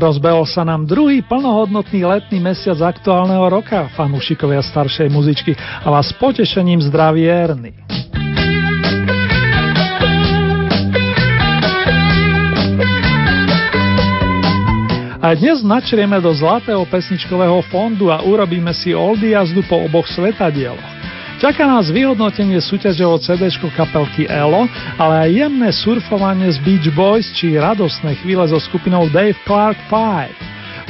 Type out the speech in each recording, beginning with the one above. Rozbehol sa nám druhý plnohodnotný letný mesiac aktuálneho roka, fanúšikovia staršej muzičky, a vás s potešením zdraví Erny. A dnes načrieme do zlatého pesničkového fondu a urobíme si oldy jazdu po oboch svetadieloch. Čaká nás vyhodnotenie súťaže o CD-čko kapelky ELO, ale aj jemné surfovanie z Beach Boys či radostné chvíle so skupinou Dave Clark Five.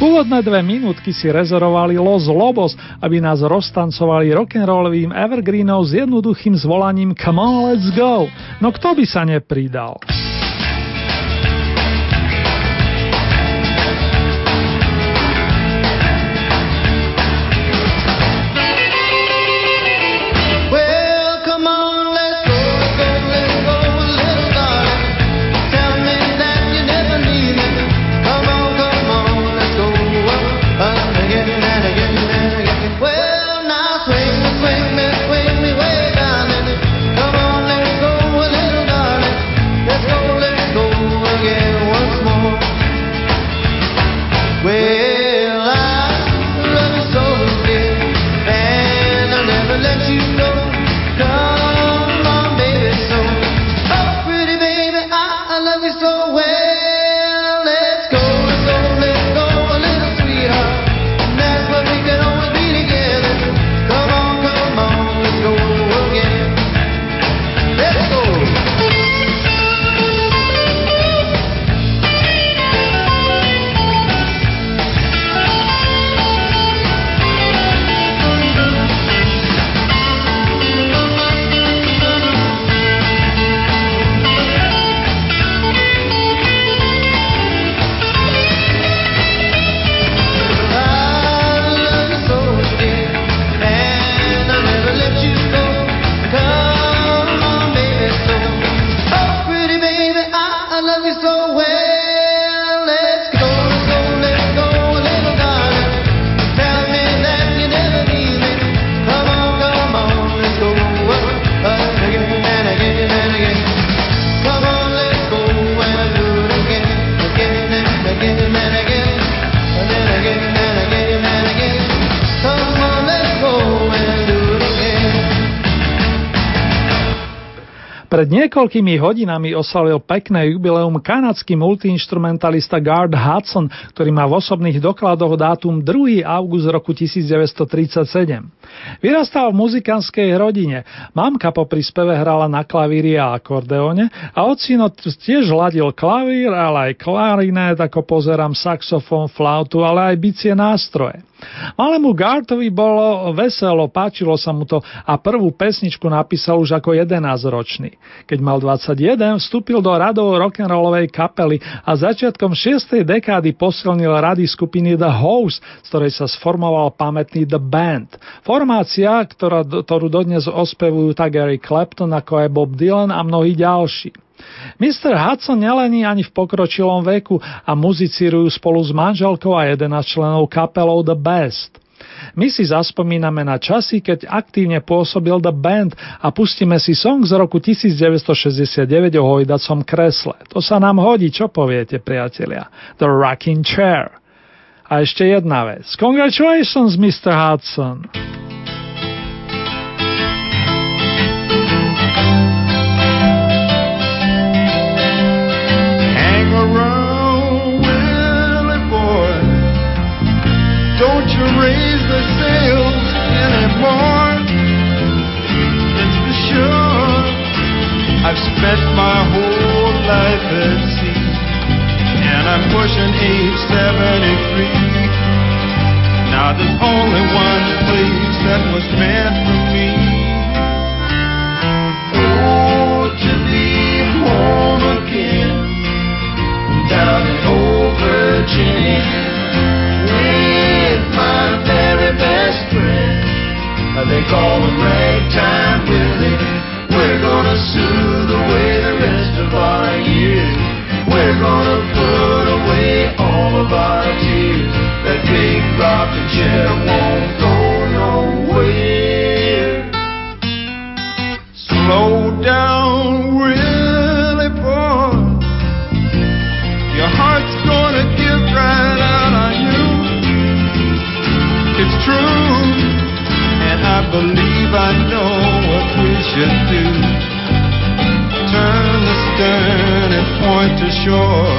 Úvodné 2 minútky si rezervovali Los Lobos, aby nás roztancovali rock'n'rollovým evergreenom s jednoduchým zvolaním Come on, let's go! No kto by sa nepridal? Pred niekoľkými hodinami oslavil pekné jubileum kanadský multiinstrumentalista Garth Hudson, ktorý má v osobných dokladoch dátum 2. august roku 1937. Vyrastal v muzikantskej rodine, mamka po príspeve hrala na klavíri a akordeóne a ocino tiež hladil klavír, ale aj klarinet, ako pozerám, saxofón, flautu, ale aj bicie nástroje. Malému Garthovi bolo veselo, páčilo sa mu to a prvú pesničku napísal už ako 11-ročný. Keď mal 21, vstúpil do radov rock'n'rollovej kapely a začiatkom 6. dekády posilnil rady skupiny The House, z ktorej sa sformoval pamätný The Band. Formácia, ktorú dodnes ospevujú tak Eric Clapton ako aj Bob Dylan a mnohí ďalší. Mr. Hudson nelení ani v pokročilom veku a muzicirujú spolu s manželkou a 11 členov kapelou The Best. My si zaspomíname na časy, keď aktívne pôsobil The Band a pustíme si song z roku 1969 o hojdacom kresle. To sa nám hodí, čo poviete, priatelia? The Rocking Chair. A ešte jedna vec. Congratulations, Mr. Hudson! Raise the sails anymore. It's for sure. I've spent my whole life at sea, and I'm pushing age 73. Now there's only one place that was meant for me. Oh, to be home again. believe I know what we should do. Turn the stern and point to shore.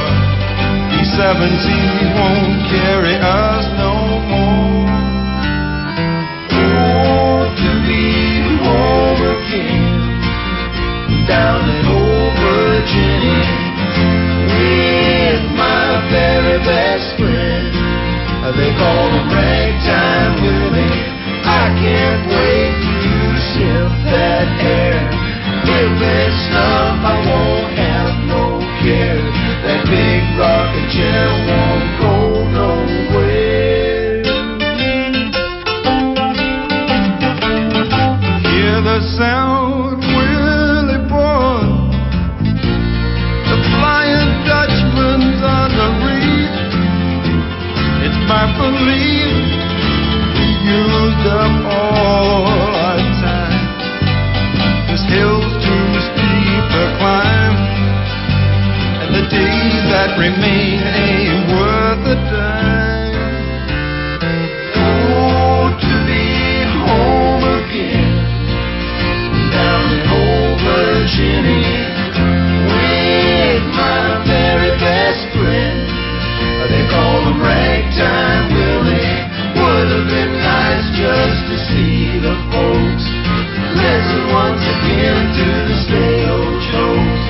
B-17 won't carry us no more. Oh, to be home again, down in old Virginia, with my very best friend. They call him Ragtime Willie. I can't wait to sip that air. With this stuff I won't have no care. That big rocking chair won't go nowhere. Hear the sound, Willie boy. The flying Dutchman's on the reef. It's my belief we used up all our time. This hill's too steep to climb, and the days that remain ain't worth a dime. Oh, to be home again, down in old Virginia, with my very best friend. They call him Ragtime Willie. Would have been nice just to see the folks. Listen once again to the stale jokes.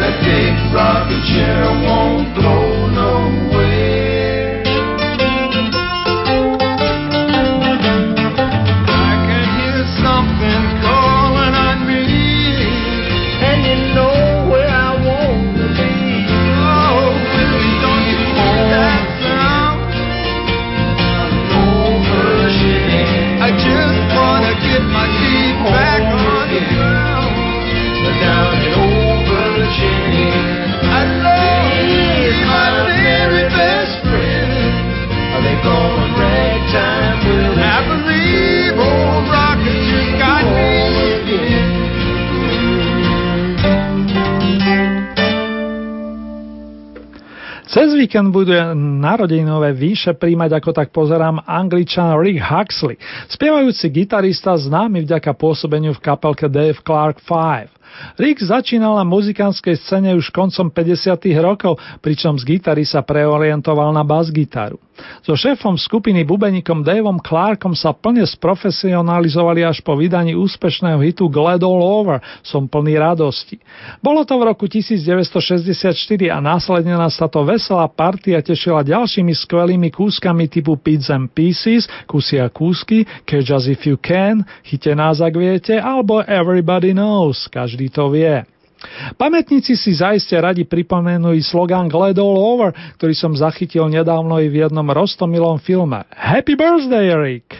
That big rocking chair won't blow nowhere. I can hear something calling on me, and you know where I want to be. Oh, Willie, don't you? I just wanna get my feet back on the ground. But down in old Virginia, I love he's my very best friend. Are they going Ragtime Willie? I believe old rockers just got me again. Cez víkend bude narodeninové výše príjmať, ako tak pozerám, Angličan Rick Huxley, spievajúci gitarista známy vďaka pôsobeniu v kapelke Dave Clark Five. Rick začínal na muzikánskej scéne už koncom 50. rokov, pričom z gitary sa preorientoval na basgitaru. So šéfom skupiny bubeníkom Davom Clarkom sa plne sprofesionalizovali až po vydaní úspešného hitu Glad All Over, Som plný radosti. Bolo to v roku 1964 a následne nás táto veselá partia tešila ďalšími skvelými kúskami typu Bits and Pieces, Kusy a kúsky, Catch Us If You Can, Chyte nás ak viete, alebo Everybody Knows, každý to vie. Pamätníci si zaiste radi pripomenú i slogan Glad All Over, ktorý som zachytil nedávno i v jednom roztomilom filme. Happy birthday, Rick!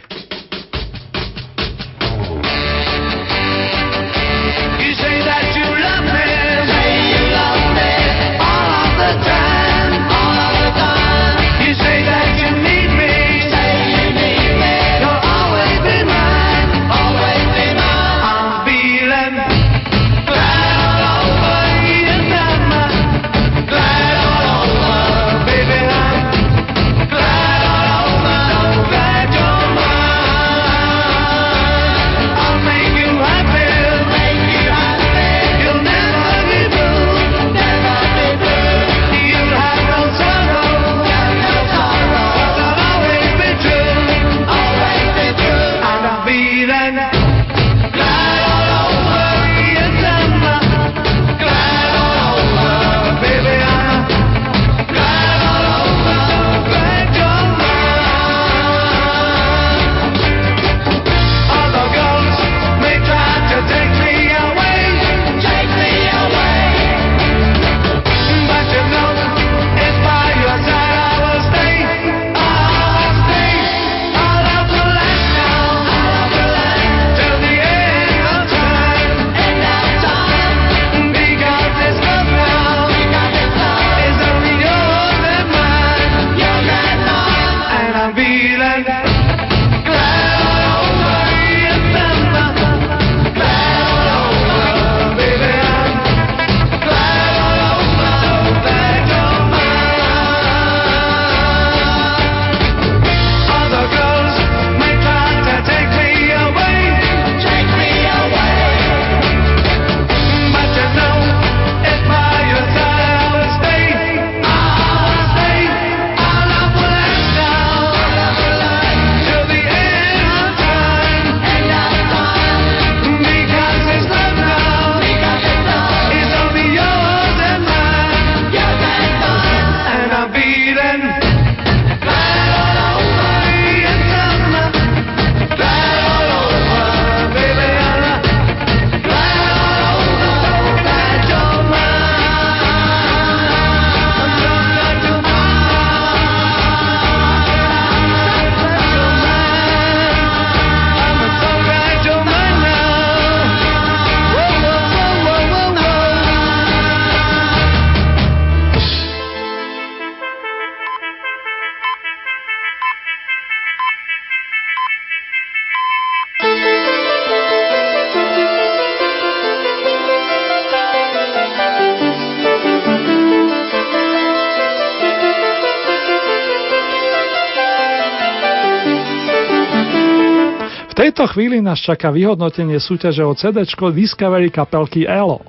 tejto chvíli nás čaká vyhodnotenie súťaže o CDčko Discovery kapelky ELO.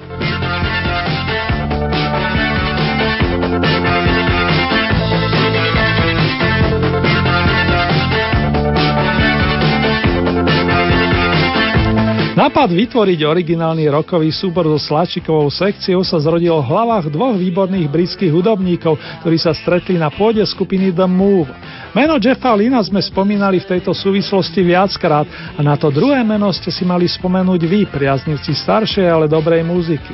Nápad vytvoriť originálny rockový súbor so Sláčikovou sekciou sa zrodil v hlavách dvoch výborných britských hudobníkov, ktorí sa stretli na pôde skupiny The Move. Meno Jeffa Lynna sme spomínali v tejto súvislosti viackrát a na to druhé meno ste si mali spomenúť vy, priaznivci staršej, ale dobrej muziky.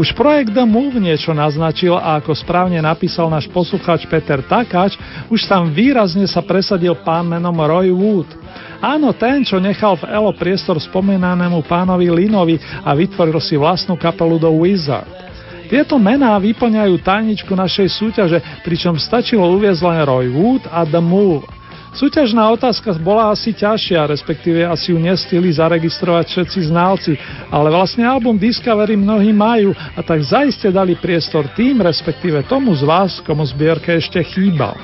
Už projekt The Move niečo naznačil a ako správne napísal náš poslucháč Peter Takáč, už tam výrazne sa presadil pán menom Roy Wood. Áno, ten, čo nechal v ELO priestor spomínanému pánovi Linovi a vytvoril si vlastnú kapelu do Wizzard. Tieto mená vyplňajú tajničku našej súťaže, pričom stačilo uviesť len Roy Wood a The Move. Súťažná otázka bola asi ťažšia, respektíve asi ju nestihli zaregistrovať všetci znalci, ale vlastne album Discovery mnohí majú a tak zaiste dali priestor tým, respektíve tomu z vás, komu zbierke ešte chýbal.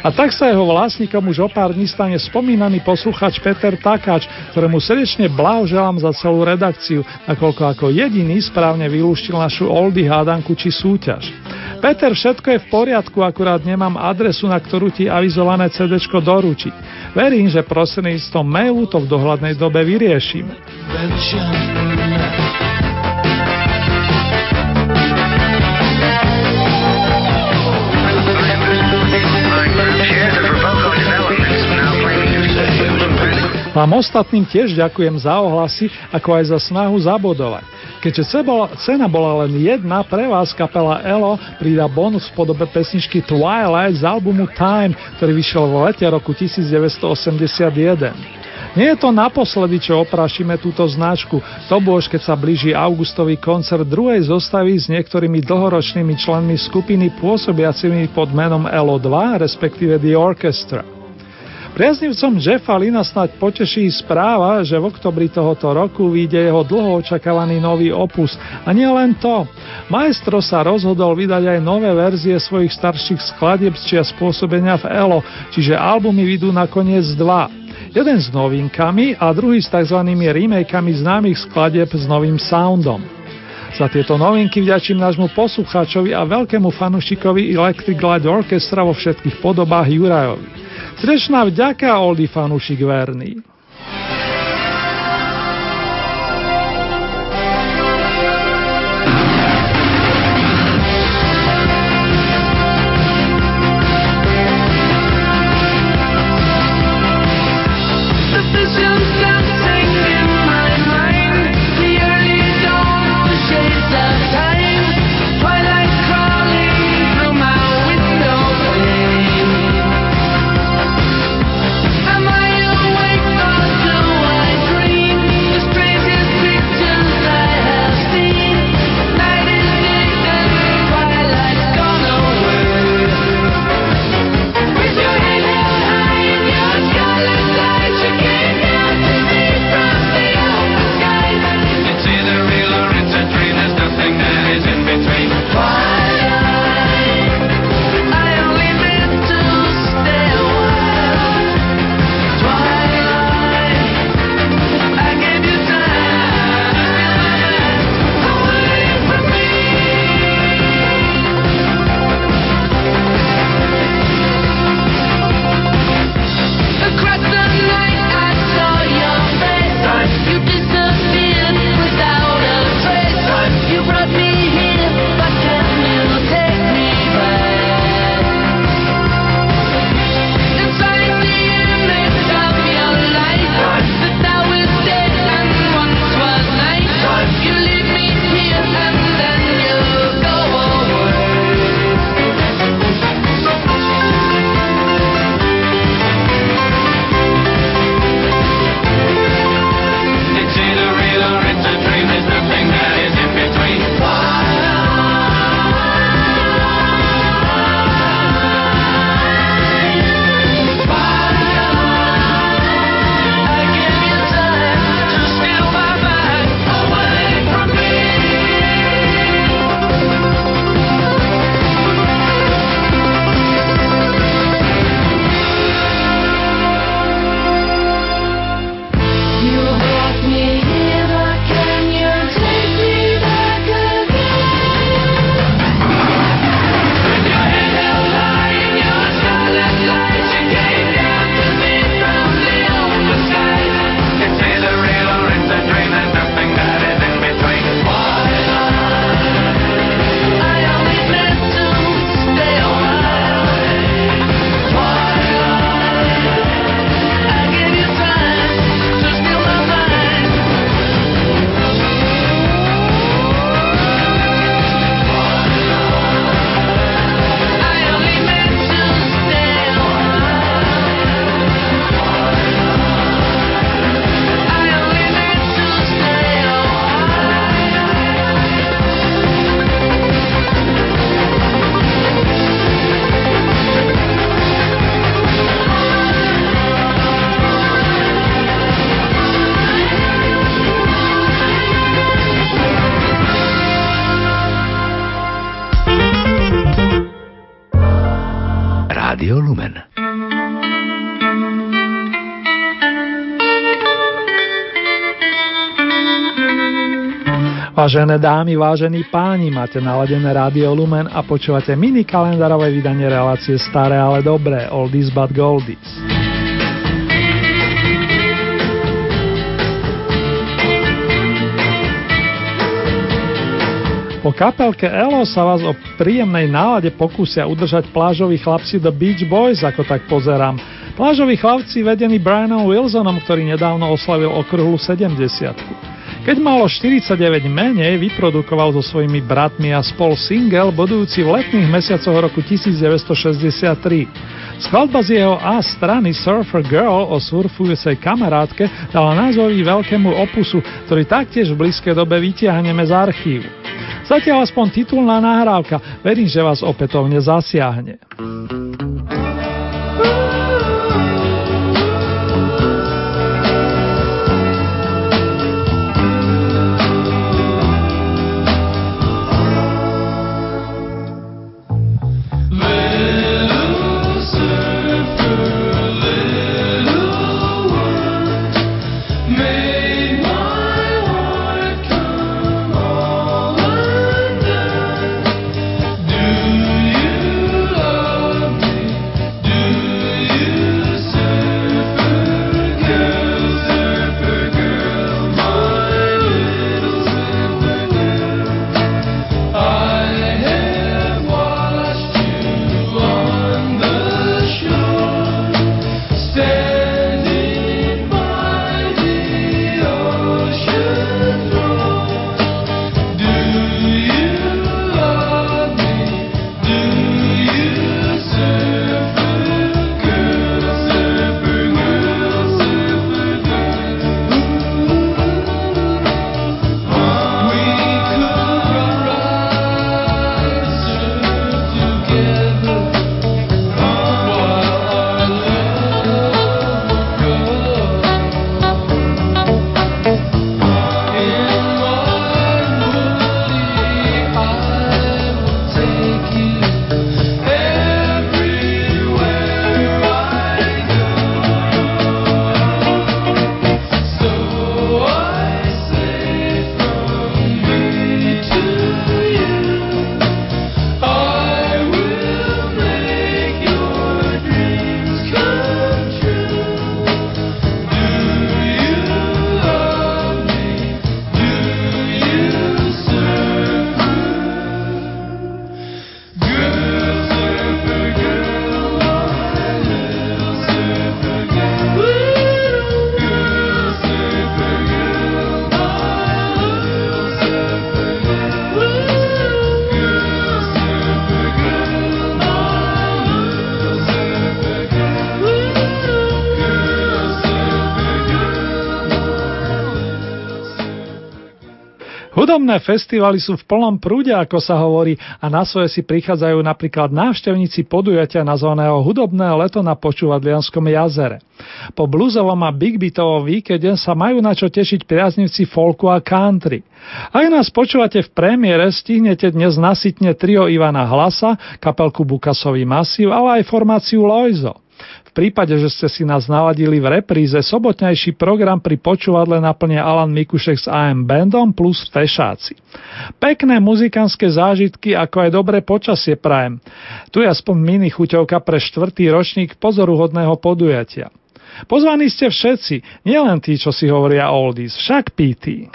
A tak sa jeho vlastníkom už o pár dní stane spomínaný posluchač Peter Takáč, ktorému srdečne blahoželám za celú redakciu, nakoľko ako jediný správne vylúštil našu oldie hádanku či súťaž. Peter, všetko je v poriadku, akurát nemám adresu, na ktorú ti avizované CDčko doručil. Verím, že prostredníctvom mailu to v dohľadnej dobe vyriešime. Vám ostatným tiež ďakujem za ohlasy, ako aj za snahu zabodovať. Keďže cena bola len jedna, pre vás kapela ELO pridá bonus v podobe pesničky Twilight z albumu Time, ktorý vyšiel v lete roku 1981. Nie je to naposledy, čo oprášime túto značku, to bož, keď sa blíži augustový koncert druhej zostavy s niektorými dlhoročnými členmi skupiny pôsobiacimi pod menom ELO 2, respektíve The Orchestra. Priaznivcom Jeffa Lynna snáď poteší správa, že v oktobri tohoto roku vyjde jeho dlho očakávaný nový opus. A nielen to. Maestro sa rozhodol vydať aj nové verzie svojich starších skladieb či spôsobenia v ELO, čiže albumy vydú nakoniec dva. Jeden s novinkami a druhý s tzv. Remakami známych skladieb s novým soundom. Za tieto novinky vďačím nášmu poslucháčovi a veľkému fanúšikovi Electric Light Orchestra vo všetkých podobách Jurajovi. Srdečná vďaka, oldie fanúšik verný. Rádio Lumen. Vážené dámy, vážení páni, máte naladené Rádio Lumen a počúvate mini kalendárové vydanie relácie Staré, ale dobré, Oldies but Goldies. Po kapelke ELO sa vás o príjemnej nálade pokúsia udržať plážoví chlapci The Beach Boys, ako tak pozerám. Plážoví chlapci vedení Brianom Wilsonom, ktorý nedávno oslavil okrúhlu 70-ku. Keď malo 49 menej, vyprodukoval so svojimi bratmi a spol single bodujúci v letných mesiacoch roku 1963. Skladba z jeho A strany Surfer Girl o surfujúcej kamarátke dala názov veľkému opusu, ktorý taktiež v blízkej dobe vytiahneme z archívu. Zatiaľ aspoň titulná nahrávka. Verím, že vás opätovne zasiahne. Podobné festivaly sú v plnom prúde, ako sa hovorí, a na svoje si prichádzajú napríklad návštevníci podujatia nazvaného Hudobné leto na Počúvadlianskom jazere. Po bluzovom a big-beatovom víkende sa majú na čo tešiť priaznivci folku a country. Ak nás počúvate v premiére, stihnete dnes nasytne trio Ivana Hlasa, kapelku Bukasový masív, ale aj formáciu Lojzo. V prípade, že ste si nás naladili v repríze, sobotnejší program pri počúvadle naplnia Alan Mikušek s AM Bandom plus Fešáci. Pekné muzikantské zážitky, ako aj dobré počasie prajem. Tu je aspoň mini chuťovka pre štvrtý ročník pozoruhodného podujatia. Pozvaní ste všetci, nielen tí, čo si hovoria oldies, však pýtí.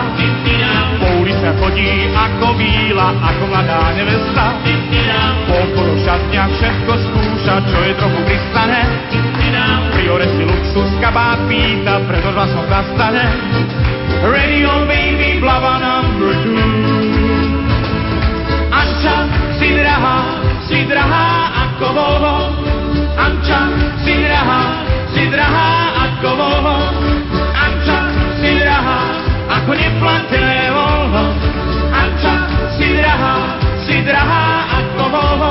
nevesta. Po ulicách chodí ako víla, ako mladá nevesta. Po okolo šatňa všetko skúša, čo je trochu pristane. Priore si luxus kabát pýta, preto vás ho zastane. Radio baby blava number 2. Anča, si drahá ako voho. Anča, si drahá ako voho. Anča, si drahá ako neplatené voho. Anča, si drahá ako voho.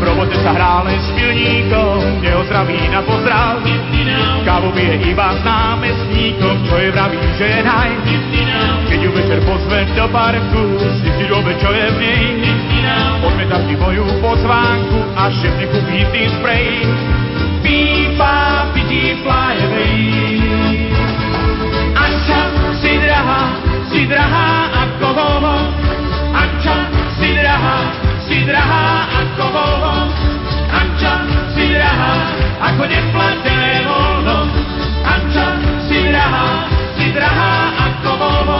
V robote sa hrá len s pilníkom, neozdraví na pozdrav. Kávu pije iba s námestníkom, čo je vraví, že je naj. Keď ju večer pozve do parku, zistiť vôbec, čo je v nej. Odmeta vždy moju pozvánku a šepne kúpí tým sprej. Pípa, pití, fly away. Anča, si drahá ako voho. Anča, si drahá ako voho. Anča, si drahá ako neplatené voľno. Anča, si drahá ako voho.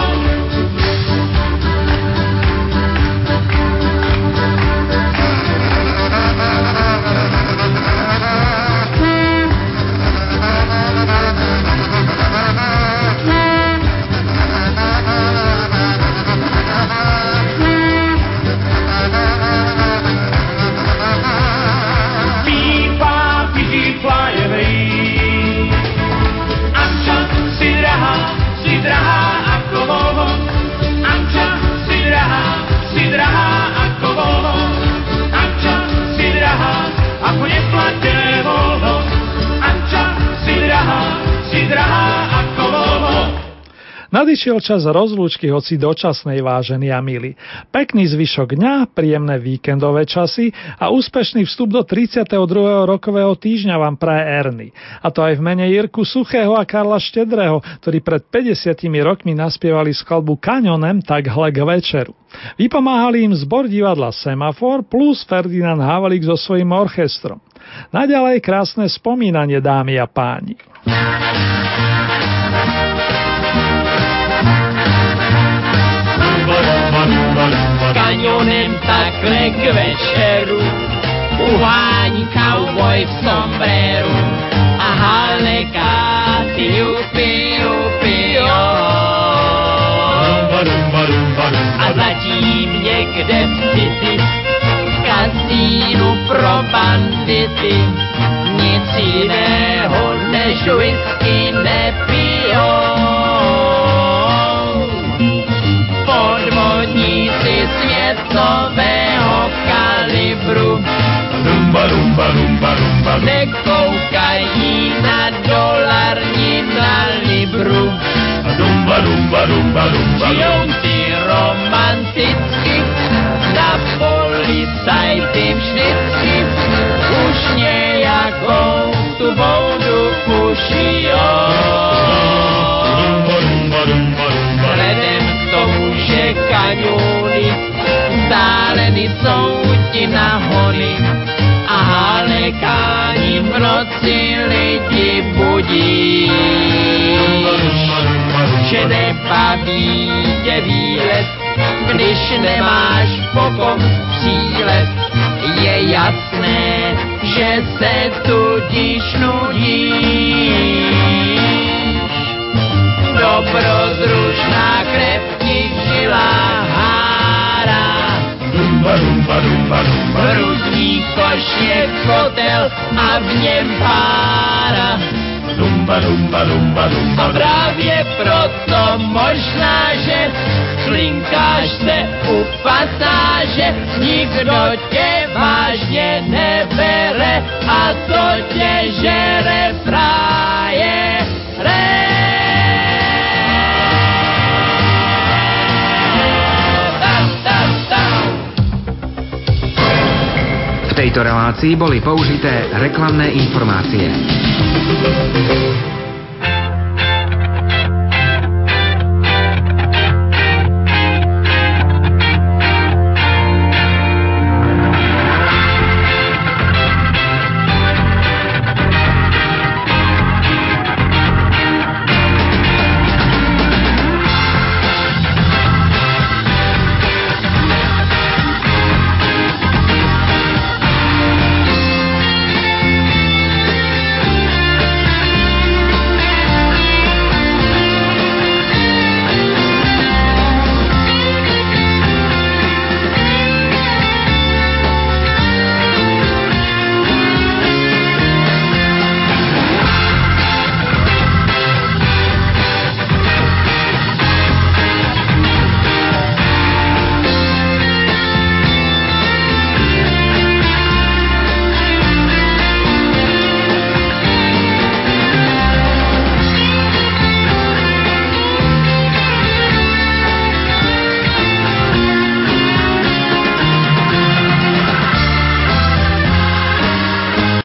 Nadišiel čas rozlúčky, hoci dočasnej, vážení a milí. Pekný zvyšok dňa, príjemné víkendové časy a úspešný vstup do 32. rokového týždňa vám praje Erny. A to aj v mene Irku Suchého a Karla Štedrého, ktorí pred 50 rokmi naspievali skladbu Kanionem takhle k večeru. Vypomáhali im zbor divadla Semafor plus Ferdinand Havalík so svojím orchestrom. Naďalej krásne spomínanie, dámy a páni. Kanionem takhle k večeru uhání cowboy v sombreru a halekáty jupi, jupi, jo. A zatím někde v city kasínu pro bandity nic jiného než whisky nepijou. Nového kalibru rumba, rumba, rumba, rumba. Nekoukají na dolar, ni na libru rumba, rumba, rumba, rumba. Žijou si romanticky na policajty vždycky. Už nejakou tu vodu pušijou. Rumba, rumba, rumba, rumba. Hledem k tomu, že kaniony zdáleny jsou ti na hory a halekání v noci lidi budí. Že nebaví tě výlet, když nemáš po kom přílet. Je jasné, že se tudíž nudíš. Dobrodružná krev ti v žilách hádá. Rumba, rumba, rumba, rumba. Rudní koš je kotel a v něm pára. Rumba, rumba, rumba, rumba. A právě proto možná, že slinkáš se u pasáže. Nikdo tě vážně nebere a to tě žere fráje. V tejto relácii boli použité reklamné informácie.